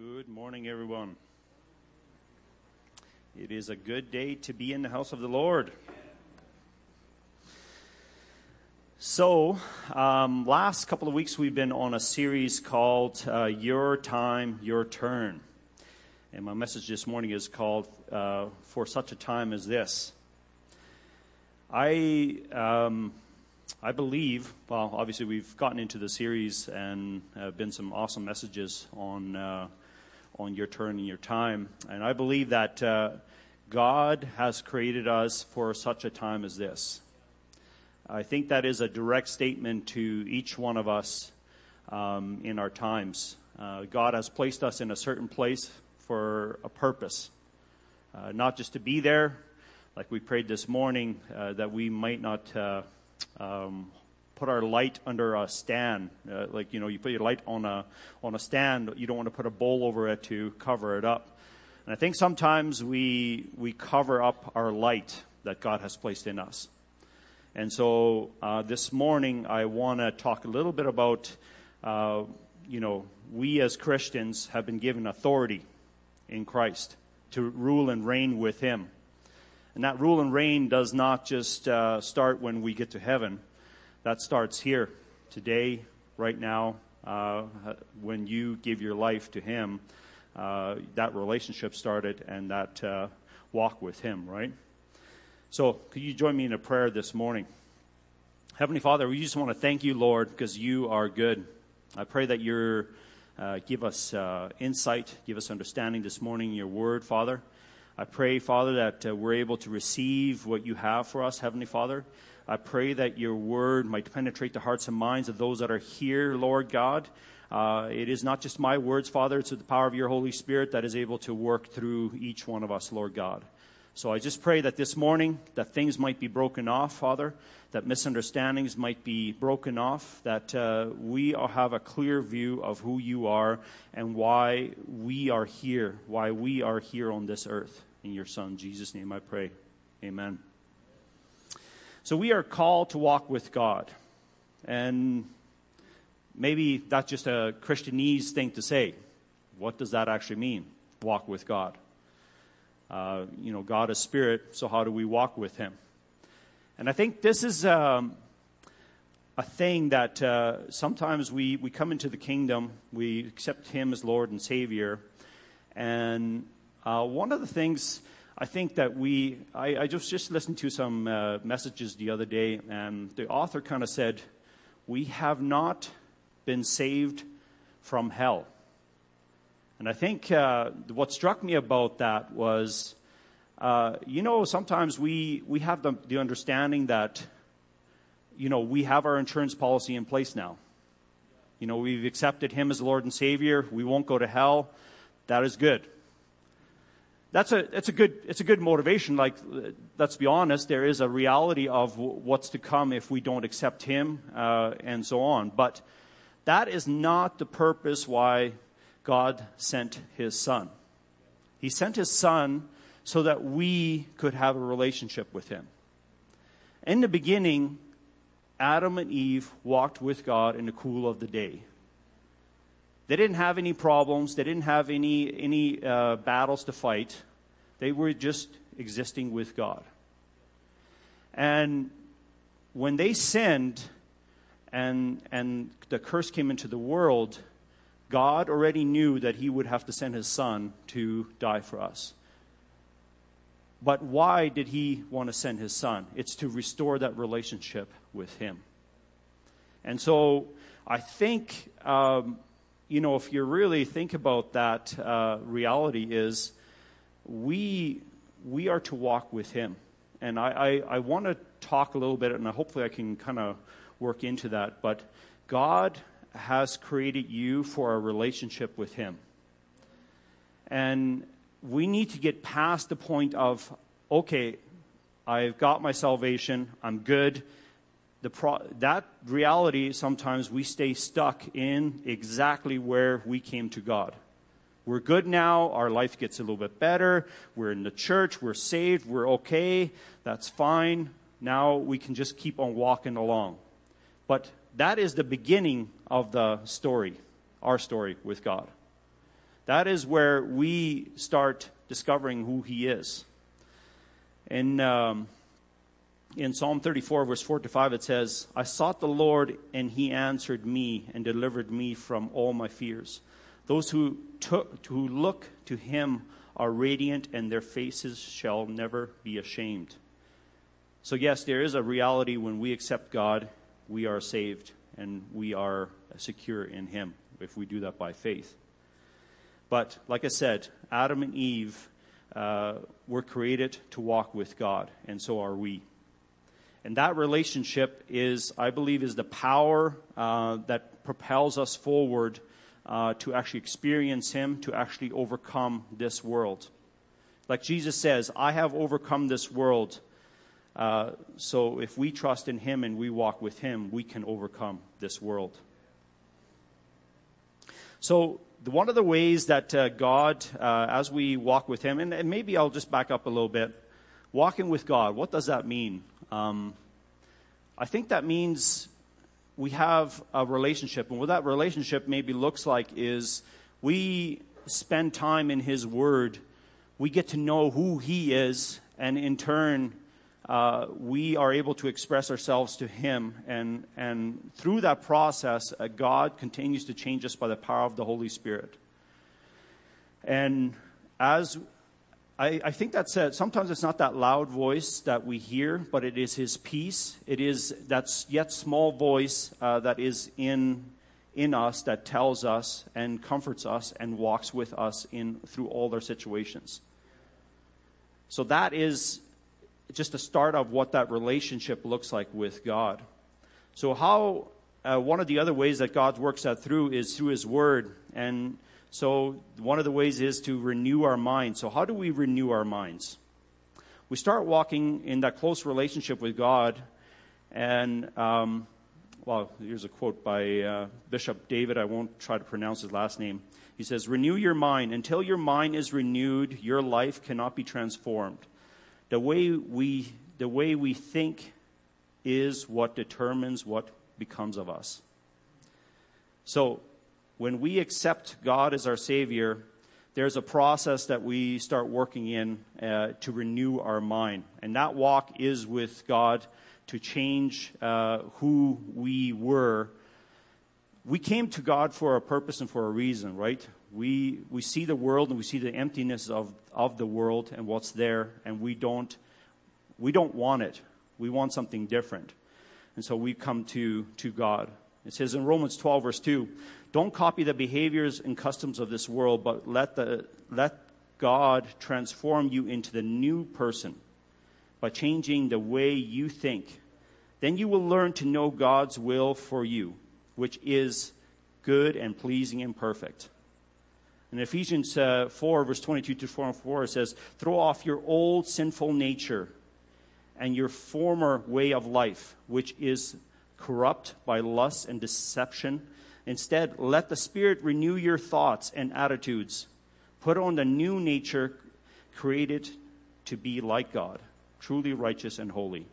Good morning, everyone. It is a good day to be in the house of the Lord. So, last couple of weeks we've been on a series called Your Time, Your Turn. And my message this morning is called For Such a Time As This. I believe, well, obviously we've gotten into the series and been some awesome messages on your turn and your time. And I believe that God has created us for such a time as this. I think that is a direct statement to each one of us in our times. God has placed us in a certain place for a purpose, not just to be there, like we prayed this morning, that we might not put our light under a stand. Like, you know, you put your light on a stand, you don't want to put a bowl over it to cover it up. And I think sometimes we cover up our light that God has placed in us. And so this morning I want to talk a little bit about, we as Christians have been given authority in Christ to rule and reign with Him. And that rule and reign does not just start when we get to heaven. That starts here, today, right now, when you give your life to Him. That relationship started and that walk with Him, right? So could you join me in a prayer this morning? Heavenly Father, we just want to thank You, Lord, because You are good. I pray that You give us insight, give us understanding this morning in Your Word, Father. I pray, Father, that we're able to receive what You have for us, Heavenly Father. I pray that Your Word might penetrate the hearts and minds of those that are here, Lord God. It is not just my words, Father. It's the power of Your Holy Spirit that is able to work through each one of us, Lord God. So I just pray that this morning that things might be broken off, Father, that misunderstandings might be broken off, that we all have a clear view of who You are and why we are here on this earth. In Your Son, Jesus' name, I pray. Amen. So we are called to walk with God. And maybe that's just a Christianese thing to say. What does that actually mean, walk with God? God is spirit, so how do we walk with Him? And I think this is a thing that sometimes we come into the kingdom, we accept Him as Lord and Savior, and one of the things I think that I just listened to some messages the other day, and the author kind of said, we have not been saved from hell. And I think what struck me about that was, sometimes we have the understanding that, we have our insurance policy in place now. We've accepted Him as Lord and Savior. We won't go to hell. That is good. It's a good motivation. Like, let's be honest, there is a reality of what's to come if we don't accept Him and so on. But that is not the purpose why God sent His Son. He sent His Son so that we could have a relationship with Him. In the beginning, Adam and Eve walked with God in the cool of the day. They didn't have any problems. They didn't have any battles to fight. They were just existing with God. And when they sinned and the curse came into the world, God already knew that He would have to send His Son to die for us. But why did He want to send His Son? It's to restore that relationship with Him. And so I think if you really think about that reality, is we are to walk with Him. And I want to talk a little bit, and hopefully I can kind of work into that. But God has created you for a relationship with Him. And we need to get past the point of, okay, I've got my salvation, I'm good. That reality, sometimes we stay stuck in exactly where we came to God. We're good now. Our life gets a little bit better. We're in the church. We're saved. We're okay. That's fine. Now we can just keep on walking along. But that is the beginning of our story with God. That is where we start discovering who He is. In Psalm 34, verse 4-5, it says, I sought the Lord, and He answered me and delivered me from all my fears. Those who look to Him are radiant, and their faces shall never be ashamed. So yes, there is a reality when we accept God, we are saved, and we are secure in Him if we do that by faith. But like I said, Adam and Eve were created to walk with God, and so are we. And that relationship is, I believe, is the power that propels us forward to actually experience Him, to actually overcome this world. Like Jesus says, I have overcome this world. So if we trust in Him and we walk with Him, we can overcome this world. So one of the ways that God, as we walk with Him, and maybe I'll just back up a little bit. Walking with God, what does that mean? I think that means we have a relationship, and what that relationship maybe looks like is we spend time in His Word, we get to know who He is, and in turn, we are able to express ourselves to Him, and through that process, God continues to change us by the power of the Holy Spirit. And as I think that's it. Sometimes it's not that loud voice that we hear, but it is His peace. It is that yet small voice that is in us, that tells us and comforts us and walks with us through all our situations. So that is just a start of what that relationship looks like with God. So how one of the other ways that God works that through is through His Word. And so one of the ways is to renew our minds. So how do we renew our minds? We start walking in that close relationship with God. And, well, here's a quote by Bishop David. I won't try to pronounce his last name. He says, renew your mind. Until your mind is renewed, your life cannot be transformed. The way we think is what determines what becomes of us. So when we accept God as our Savior, there's a process that we start working in to renew our mind. And that walk is with God to change who we were. We came to God for a purpose and for a reason, right? We see the world and we see the emptiness of the world and what's there, and we don't want it. We want something different. And so we come to God. It says in Romans 12, verse 2, don't copy the behaviors and customs of this world, but let God transform you into the new person by changing the way you think. Then you will learn to know God's will for you, which is good and pleasing and perfect. In Ephesians 4, verse 22-24, it says, throw off your old sinful nature and your former way of life, which is corrupt by lust and deception. Instead, let the Spirit renew your thoughts and attitudes. Put on the new nature created to be like God, truly righteous and holy.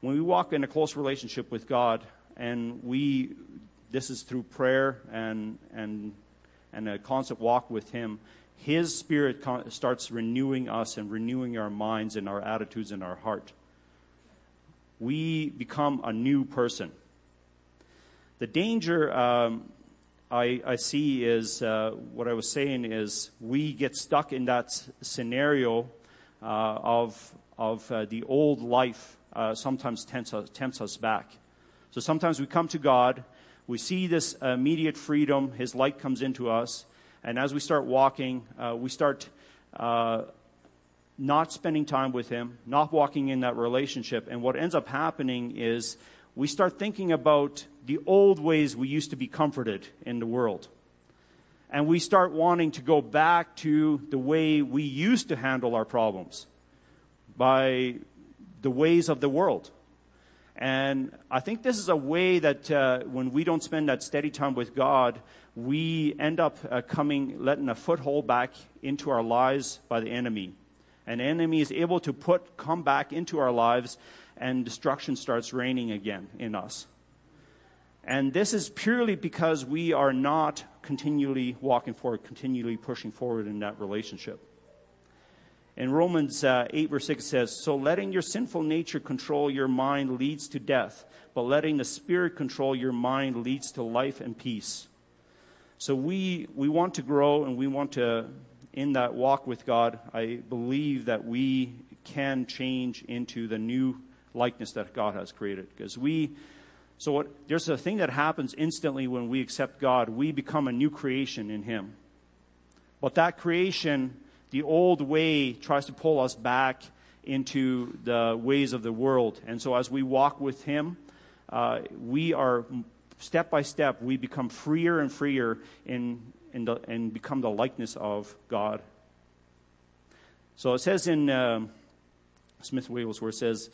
When we walk in a close relationship with God, and this is through prayer and a constant walk with Him, His Spirit starts renewing us and renewing our minds and our attitudes and our heart. We become a new person. The danger I see is, what I was saying is, we get stuck in that scenario of the old life sometimes tempts us back. So sometimes we come to God, we see this immediate freedom, His light comes into us, and as we start walking, we start not spending time with Him, not walking in that relationship, and what ends up happening is we start thinking about the old ways we used to be comforted in the world. And we start wanting to go back to the way we used to handle our problems, by the ways of the world. And I think this is a way that when we don't spend that steady time with God, we end up letting a foothold back into our lives by the enemy. And the enemy is able to come back into our lives, and destruction starts reigning again in us. And this is purely because we are not continually walking forward, continually pushing forward in that relationship. In Romans 8, verse 6 says, "So letting your sinful nature control your mind leads to death, but letting the Spirit control your mind leads to life and peace." So we want to grow, and we want to, in that walk with God, I believe that we can change into the new likeness that God has created. Because there's a thing that happens instantly when we accept God. We become a new creation in Him. But that creation, the old way tries to pull us back into the ways of the world. And so as we walk with Him, we are, step by step, we become freer and freer and become the likeness of God. So it says in Smith Wigglesworth says,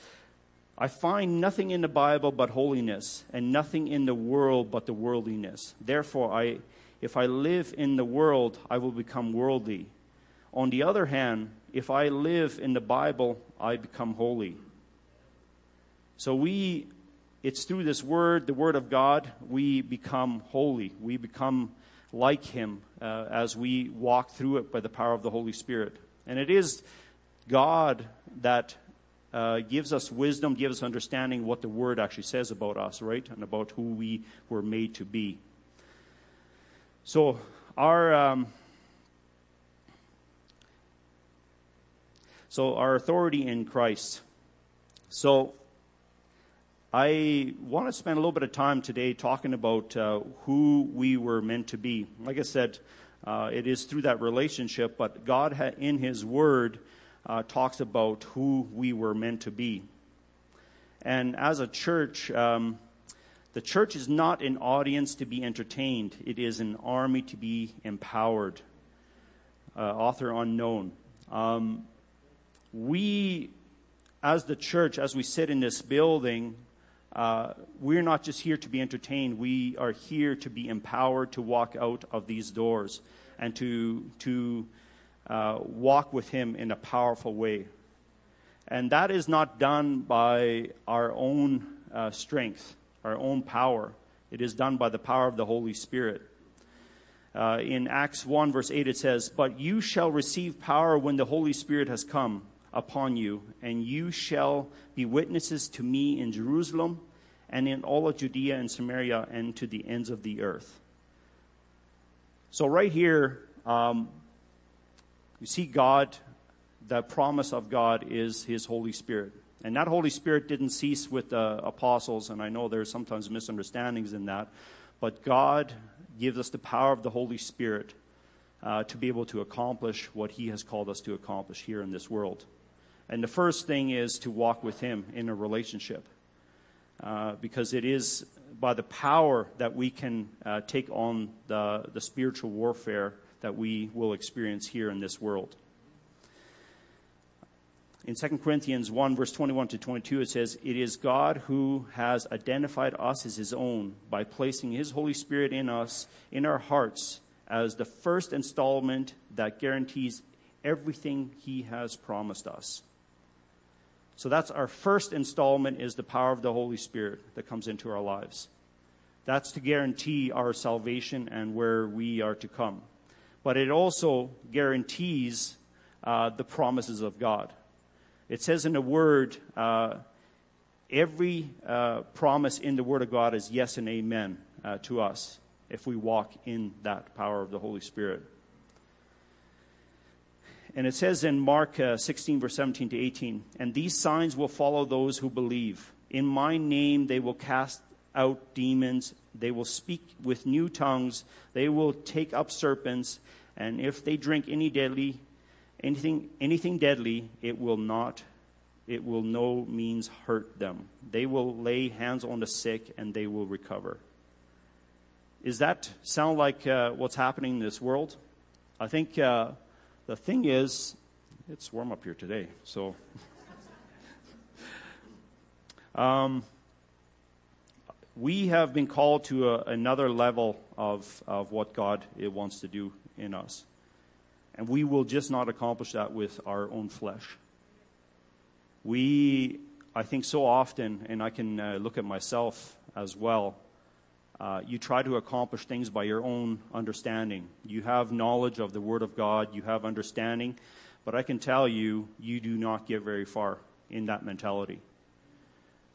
"I find nothing in the Bible but holiness, and nothing in the world but the worldliness. Therefore, if I live in the world, I will become worldly. On the other hand, if I live in the Bible, I become holy." So it's through this word, the Word of God, we become holy. We become like Him as we walk through it by the power of the Holy Spirit. And it is God that gives us wisdom, gives us understanding what the Word actually says about us, right? And about who we were made to be. So our authority in Christ. So I want to spend a little bit of time today talking about who we were meant to be. Like I said, it is through that relationship, but God in His Word talks about who we were meant to be. And as a church, the church is not an audience to be entertained. It is an army to be empowered. Author unknown. We, as the church, as we sit in this building, we're not just here to be entertained. We are here to be empowered to walk out of these doors and to walk with Him in a powerful way. And that is not done by our own strength, our own power. It is done by the power of the Holy Spirit. In Acts 1, verse 8, it says, "But you shall receive power when the Holy Spirit has come upon you, and you shall be witnesses to me in Jerusalem and in all of Judea and Samaria and to the ends of the earth." So right here, you see God, the promise of God is His Holy Spirit. And that Holy Spirit didn't cease with the apostles, and I know there's sometimes misunderstandings in that, but God gives us the power of the Holy Spirit to be able to accomplish what He has called us to accomplish here in this world. And the first thing is to walk with Him in a relationship, because it is by the power that we can take on the spiritual warfare that we will experience here in this world. In 2 Corinthians 1, verse 21 to 22, it says, "It is God who has identified us as His own by placing His Holy Spirit in us, in our hearts, as the first installment that guarantees everything He has promised us." So that's our first installment, is the power of the Holy Spirit that comes into our lives. That's to guarantee our salvation and where we are to come. But it also guarantees the promises of God. It says in the Word, every promise in the Word of God is yes and amen to us, if we walk in that power of the Holy Spirit. And it says in Mark 16, verse 17 to 18, "And these signs will follow those who believe. In my name they will cast out demons, they will speak with new tongues, they will take up serpents, and if they drink anything deadly, it will no means hurt them. They will lay hands on the sick and they will recover." Does that sound like what's happening in this world? I think the thing is, it's warm up here today, so. We have been called to another level of what God wants to do in us. And we will just not accomplish that with our own flesh. I think so often, and I can look at myself as well, You try to accomplish things by your own understanding. You have knowledge of the Word of God. You have understanding. But I can tell you, you do not get very far in that mentality.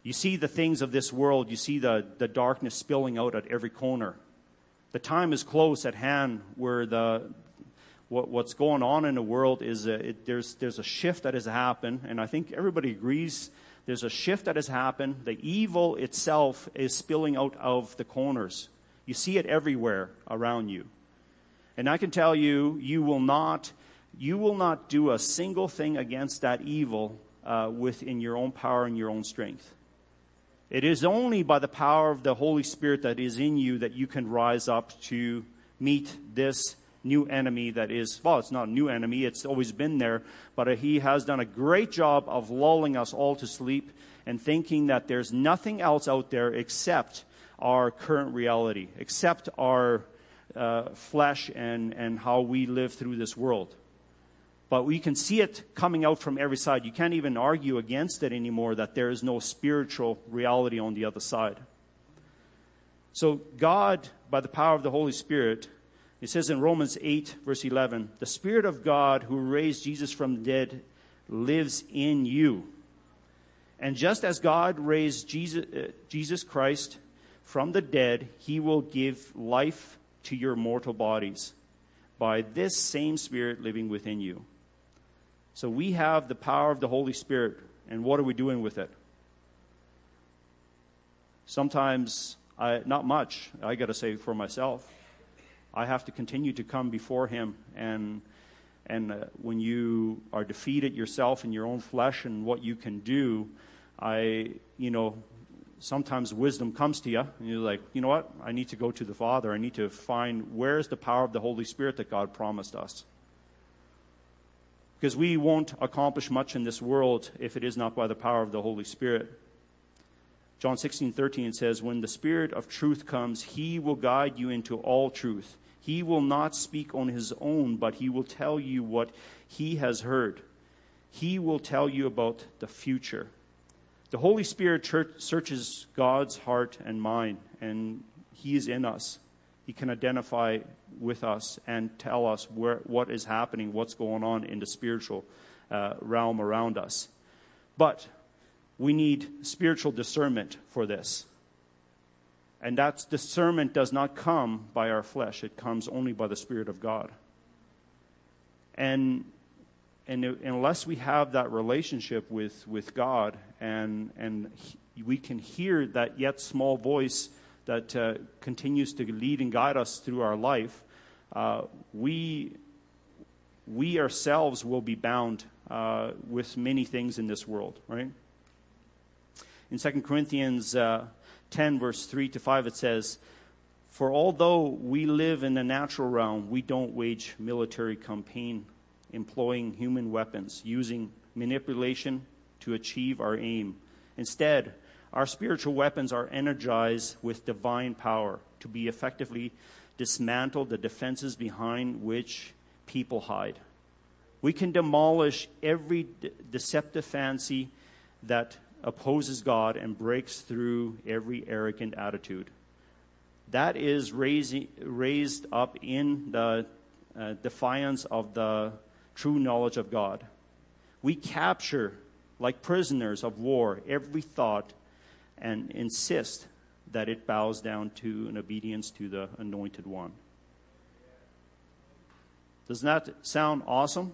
You see the things of this world. You see the darkness spilling out at every corner. The time is close at hand where what's going on in the world is there's a shift that has happened. And I think everybody agrees there's a shift that has happened. The evil itself is spilling out of the corners. You see it everywhere around you. And I can tell you, you will not do a single thing against that evil within your own power and your own strength. It is only by the power of the Holy Spirit that is in you that you can rise up to meet this new enemy that is, well, it's not a new enemy, it's always been there, but he has done a great job of lulling us all to sleep and thinking that there's nothing else out there except our current reality, except our flesh and how we live through this world. But we can see it coming out from every side. You can't even argue against it anymore that there is no spiritual reality on the other side. So God, by the power of the Holy Spirit, it says in Romans 8, verse 11, the Spirit of God who raised Jesus from the dead lives in you. And just as God raised Jesus Christ from the dead, he will give life to your mortal bodies by this same Spirit living within you. So we have the power of the Holy Spirit, and what are we doing with it? Sometimes, not much, I got to say for myself. I have to continue to come before him, and when you are defeated yourself in your own flesh and what you can do, sometimes wisdom comes to you, and you're like, you know what? I need to go to the Father. I need to find where's the power of the Holy Spirit that God promised us. Because we won't accomplish much in this world if it is not by the power of the Holy Spirit. John 16:13 says, when the Spirit of truth comes, he will guide you into all truth. He will not speak on his own, but he will tell you what he has heard. He will tell you about the future. The Holy Spirit searches God's heart and mind, and he is in us. He can identify with us and tell us what is happening, what's going on in the spiritual realm around us. But we need spiritual discernment for this. And that discernment does not come by our flesh. It comes only by the Spirit of God. And unless we have that relationship with God, and we can hear that yet small voice that continues to lead and guide us through our life, we ourselves will be bound with many things in this world, right? In 2 Corinthians 10, verse 3 to 5, it says, for although we live in the natural realm, we don't wage military campaign, employing human weapons, using manipulation to achieve our aim. Instead, our spiritual weapons are energized with divine power to be effectively dismantle the defenses behind which people hide. We can demolish every deceptive fancy that opposes God and breaks through every arrogant attitude that is raised up in the defiance of the true knowledge of God. We capture, like prisoners of war, every thought and insist that it bows down to an obedience to the Anointed One. Doesn't that sound awesome?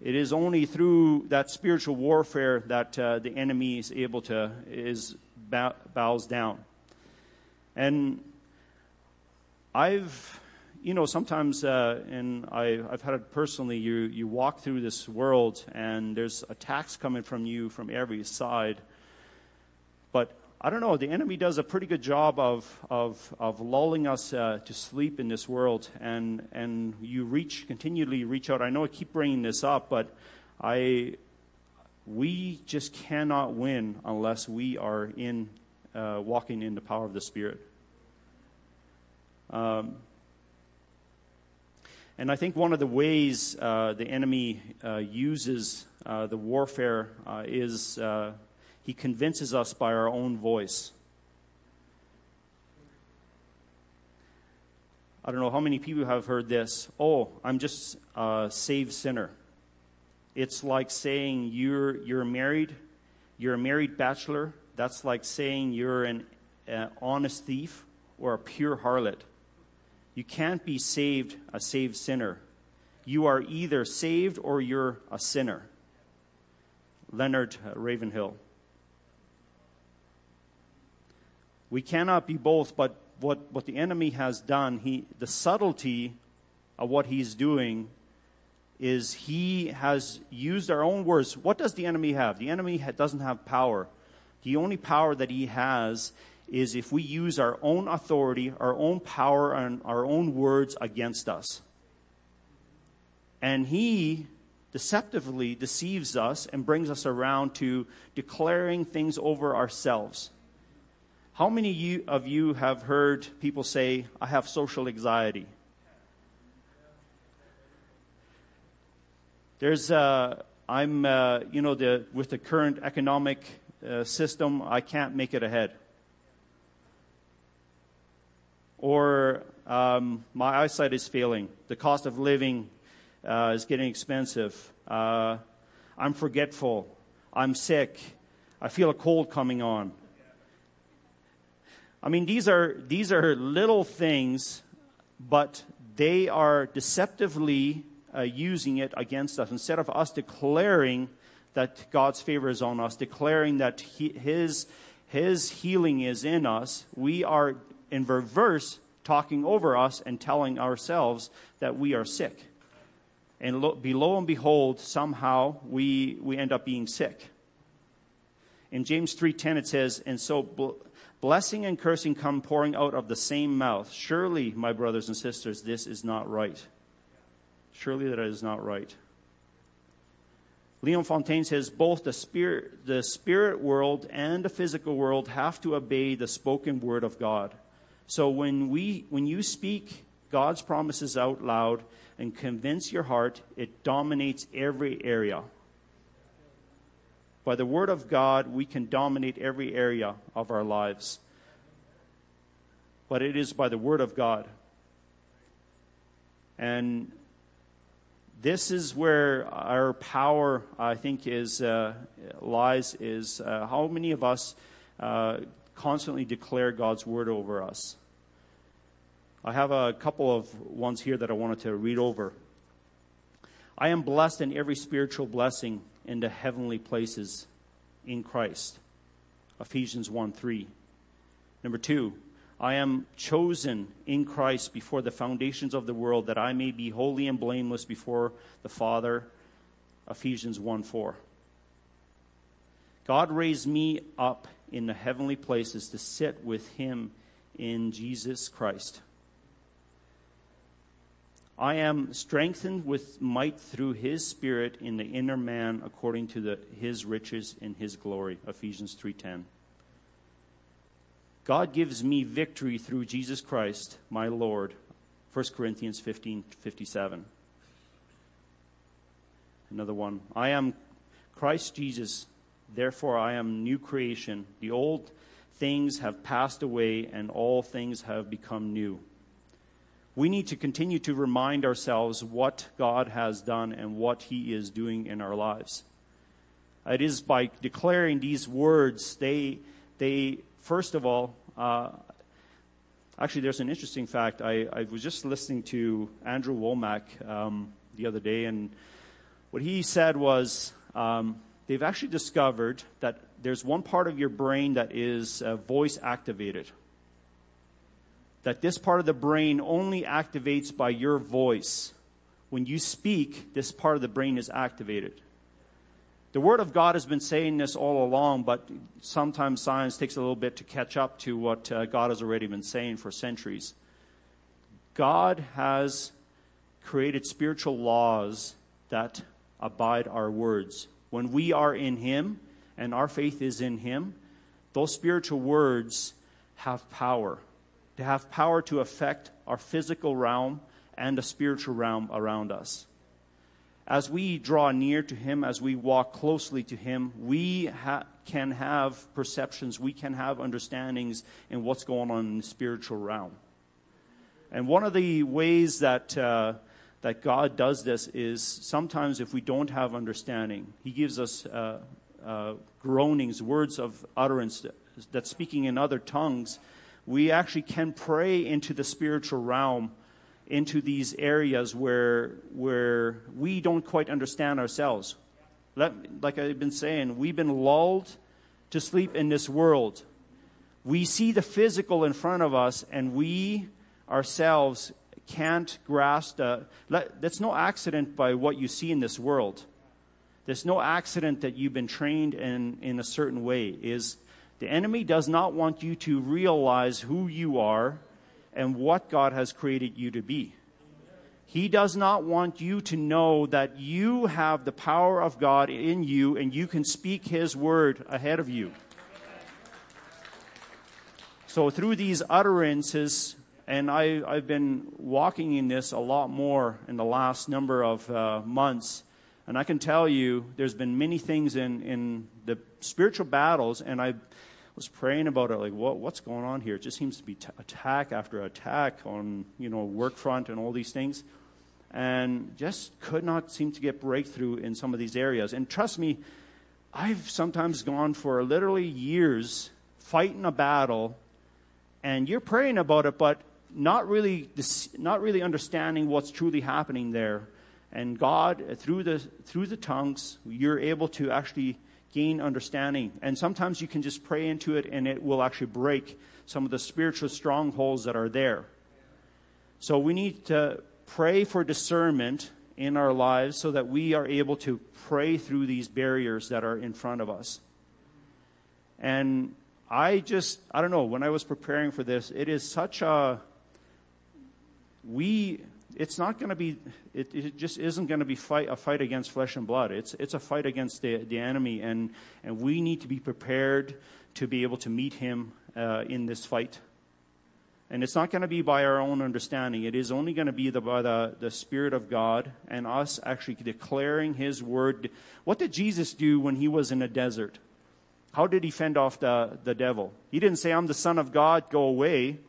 It is only through that spiritual warfare that the enemy is able to, bows down. And I've had it personally, you walk through this world and there's attacks coming from you from every side. But I don't know, the enemy does a pretty good job of lulling us to sleep in this world, and you continually reach out. I know I keep bringing this up, but we just cannot win unless we are in walking in the power of the Spirit. And I think one of the ways the enemy uses the warfare is he convinces us by our own voice. I don't know how many people have heard this. Oh, I'm just a saved sinner. It's like saying you're a married bachelor. That's like saying you're an honest thief or a pure harlot. You can't be saved a saved sinner. You are either saved or you're a sinner. Leonard Ravenhill. We cannot be both, but what the enemy has done, the subtlety of what he's doing is he has used our own words. What does the enemy have? The enemy doesn't have power. The only power that he has is if we use our own authority, our own power, and our own words against us. And he deceptively deceives us and brings us around to declaring things over ourselves. How many of you have heard people say, I have social anxiety? With the current economic system, I can't make it ahead. Or my eyesight is failing. The cost of living is getting expensive. I'm forgetful. I'm sick. I feel a cold coming on. I mean, these are little things, but they are deceptively using it against us. Instead of us declaring that God's favor is on us, declaring that His healing is in us, we are in reverse talking over us and telling ourselves that we are sick. And lo and behold, somehow we end up being sick. In James 3:10 it says, and so blessing and cursing come pouring out of the same mouth. Surely, my brothers and sisters, this is not right. Surely that is not right. Leon Fontaine says, both the spirit world and the physical world have to obey the spoken word of God. So when you speak God's promises out loud and convince your heart, it dominates every area. By the word of God, we can dominate every area of our lives. But it is by the word of God. And this is where our power, I think, lies, how many of us constantly declare God's word over us. I have a couple of ones here that I wanted to read over. I am blessed in every spiritual blessing in the heavenly places in Christ. Ephesians 1:3. Number 2, I am chosen in Christ before the foundations of the world that I may be holy and blameless before the Father. Ephesians 1:4. God raised me up in the heavenly places to sit with Him in Jesus Christ. I am strengthened with might through His Spirit in the inner man according to His riches in His glory. Ephesians 3:10. God gives me victory through Jesus Christ, my Lord. 1 Corinthians 15:57. Another one. I am Christ Jesus, therefore I am new creation. The old things have passed away and all things have become new. We need to continue to remind ourselves what God has done and what He is doing in our lives. It is by declaring these words, they first of all, actually, there's an interesting fact. I was just listening to Andrew Womack the other day, and what he said was they've actually discovered that there's one part of your brain that is voice activated. That this part of the brain only activates by your voice. When you speak, this part of the brain is activated. The Word of God has been saying this all along, but sometimes science takes a little bit to catch up to what God has already been saying for centuries. God has created spiritual laws that abide our words. When we are in Him and our faith is in Him, those spiritual words have power. They have power to affect our physical realm and the spiritual realm around us. As we draw near to Him, as we walk closely to Him, we can have perceptions, we can have understandings in what's going on in the spiritual realm. And one of the ways that that God does this is sometimes if we don't have understanding, He gives us groanings, words of utterance that speaking in other tongues, we actually can pray into the spiritual realm, into these areas where we don't quite understand ourselves. Like I've been saying, we've been lulled to sleep in this world. We see the physical in front of us, and we ourselves can't grasp the... That's no accident by what you see in this world. There's no accident that you've been trained in a certain way. Is the enemy does not want you to realize who you are and what God has created you to be. He does not want you to know that you have the power of God in you and you can speak His word ahead of you. So through these utterances, and I've been walking in this a lot more in the last number of months, and I can tell you there's been many things in the spiritual battles, and I was praying about it, like, what's going on here? It just seems to be attack after attack on, work front and all these things. And just could not seem to get breakthrough in some of these areas. And trust me, I've sometimes gone for literally years fighting a battle, and you're praying about it, but not really understanding what's truly happening there. And God, through the tongues, you're able to actually gain understanding. And sometimes you can just pray into it, and it will actually break some of the spiritual strongholds that are there. So we need to pray for discernment in our lives so that we are able to pray through these barriers that are in front of us. And I don't know, when I was preparing for this, it is such a... It's not going to be, it just isn't going to be a fight against flesh and blood. It's a fight against the enemy, and we need to be prepared to be able to meet him in this fight. And it's not going to be by our own understanding. It is only going to be by the Spirit of God and us actually declaring his word. What did Jesus do when he was in the desert? How did he fend off the devil? He didn't say, "I'm the Son of God, go away."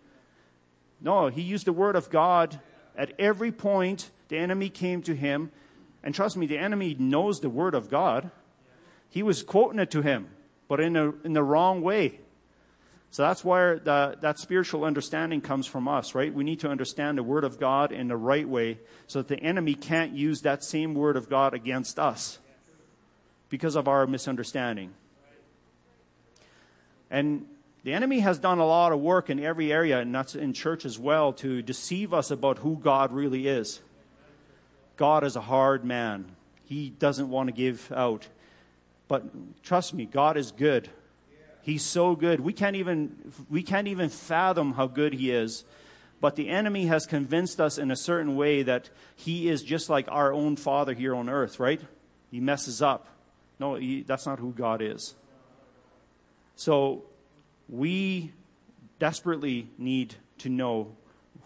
No, he used the word of God. At every point, the enemy came to him. And trust me, the enemy knows the word of God. He was quoting it to him, but in the wrong way. So that's where that spiritual understanding comes from us, right? We need to understand the word of God in the right way so that the enemy can't use that same word of God against us because of our misunderstanding. And the enemy has done a lot of work in every area, and that's in church as well, to deceive us about who God really is. God is a hard man. He doesn't want to give out. But trust me, God is good. He's so good. We can't even fathom how good he is. But the enemy has convinced us in a certain way that he is just like our own father here on earth, right? He messes up. No, that's not who God is. So we desperately need to know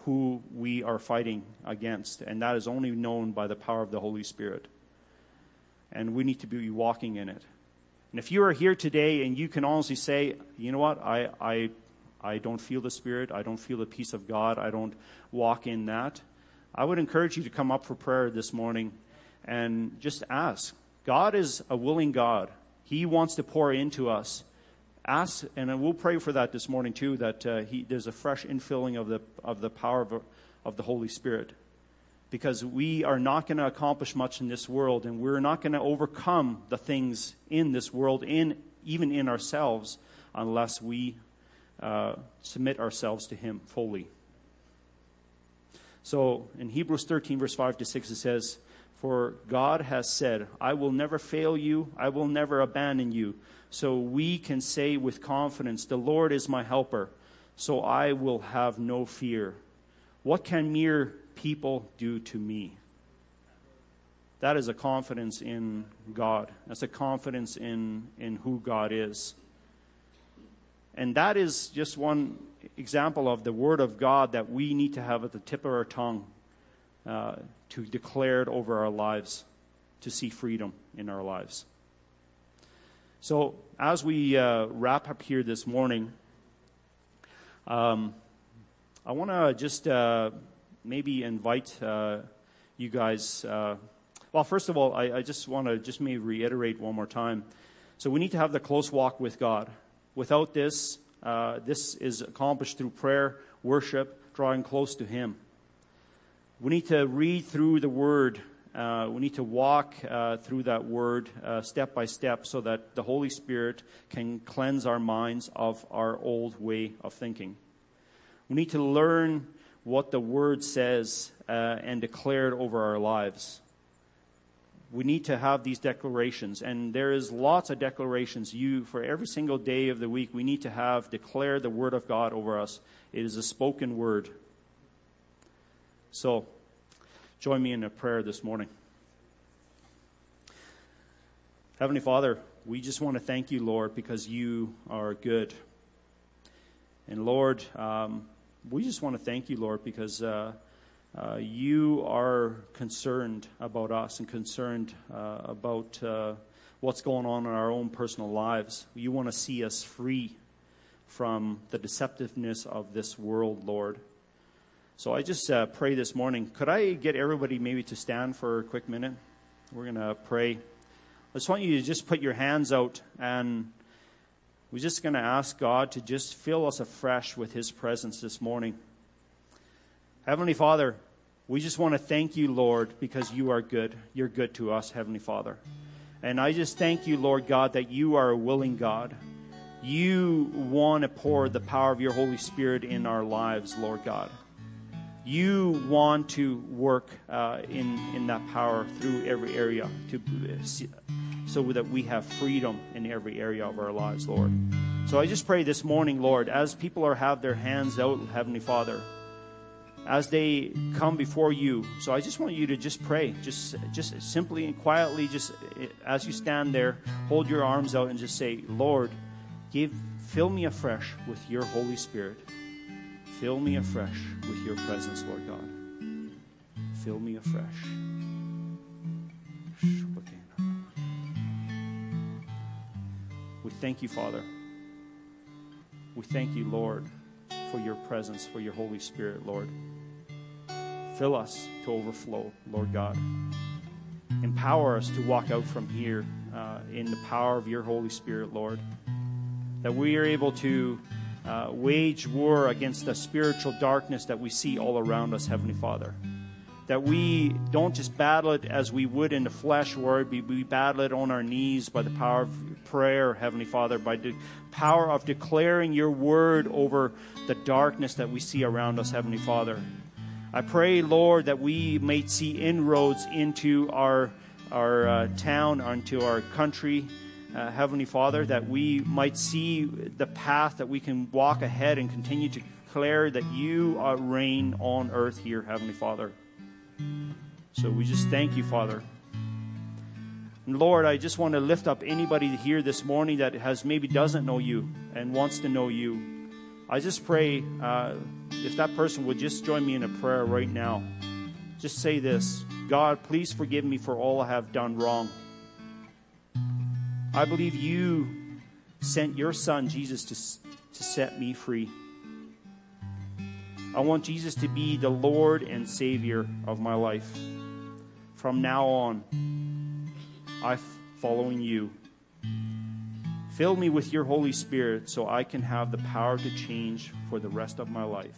who we are fighting against, and that is only known by the power of the Holy Spirit. And we need to be walking in it. And if you are here today and you can honestly say, you know what, I don't feel the Spirit, I don't feel the peace of God, I don't walk in that, I would encourage you to come up for prayer this morning and just ask. God is a willing God. He wants to pour into us. Ask, and we'll pray for that this morning too, that there's a fresh infilling of the power of the Holy Spirit. Because we are not going to accomplish much in this world, and we're not going to overcome the things in this world, even in ourselves, unless we submit ourselves to Him fully. So in Hebrews 13, verse 5-6, it says, "For God has said, I will never fail you, I will never abandon you. So we can say with confidence, the Lord is my helper, so I will have no fear. What can mere people do to me?" That is a confidence in God. That's a confidence in who God is. And that is just one example of the word of God that we need to have at the tip of our tongue to declare it over our lives, to see freedom in our lives. So as we wrap up here this morning, I want to just maybe invite you guys. Well, first of all, I just want to maybe reiterate one more time. So we need to have the close walk with God. Without this, this is accomplished through prayer, worship, drawing close to Him. We need to read through the Word. We need to walk through that Word step by step so that the Holy Spirit can cleanse our minds of our old way of thinking. We need to learn what the Word says and declare it over our lives. We need to have these declarations, and there is lots of declarations. For every single day of the week, we need to declare the Word of God over us. It is a spoken word. So, join me in a prayer this morning. Heavenly Father, we just want to thank you, Lord, because you are good. And Lord, we just want to thank you, Lord, because you are concerned about us and concerned about what's going on in our own personal lives. You want to see us free from the deceptiveness of this world, Lord. So I just pray this morning. Could I get everybody maybe to stand for a quick minute? We're going to pray. I just want you to just put your hands out, and we're just going to ask God to just fill us afresh with His presence this morning. Heavenly Father, we just want to thank you, Lord, because you are good. You're good to us, Heavenly Father. And I just thank you, Lord God, that you are a willing God. You want to pour the power of your Holy Spirit in our lives, Lord God. You want to work in that power through every area so that we have freedom in every area of our lives, Lord. So I just pray this morning, Lord, as people have their hands out, Heavenly Father, as they come before you. So I just want you to just pray, just simply and quietly, just as you stand there, hold your arms out and just say, Lord, fill me afresh with your Holy Spirit. Fill me afresh with your presence, Lord God. Fill me afresh. We thank you, Father. We thank you, Lord, for your presence, for your Holy Spirit, Lord. Fill us to overflow, Lord God. Empower us to walk out from here in the power of your Holy Spirit, Lord. That we are able to wage war against the spiritual darkness that we see all around us, Heavenly Father. That we don't just battle it as we would in the flesh, where we battle it on our knees by the power of prayer, Heavenly Father, by the power of declaring your word over the darkness that we see around us, Heavenly Father. I pray, Lord, that we may see inroads into our town, into our country, Heavenly Father, that we might see the path that we can walk ahead and continue to declare that you reign on earth here, Heavenly Father. So we just thank you, Father. And Lord, I just want to lift up anybody here this morning that maybe doesn't know you and wants to know you. I just pray if that person would just join me in a prayer right now. Just say this: God, please forgive me for all I have done wrong. I believe you sent your Son, Jesus, to set me free. I want Jesus to be the Lord and Savior of my life. From now on, I'm following you. Fill me with your Holy Spirit so I can have the power to change for the rest of my life.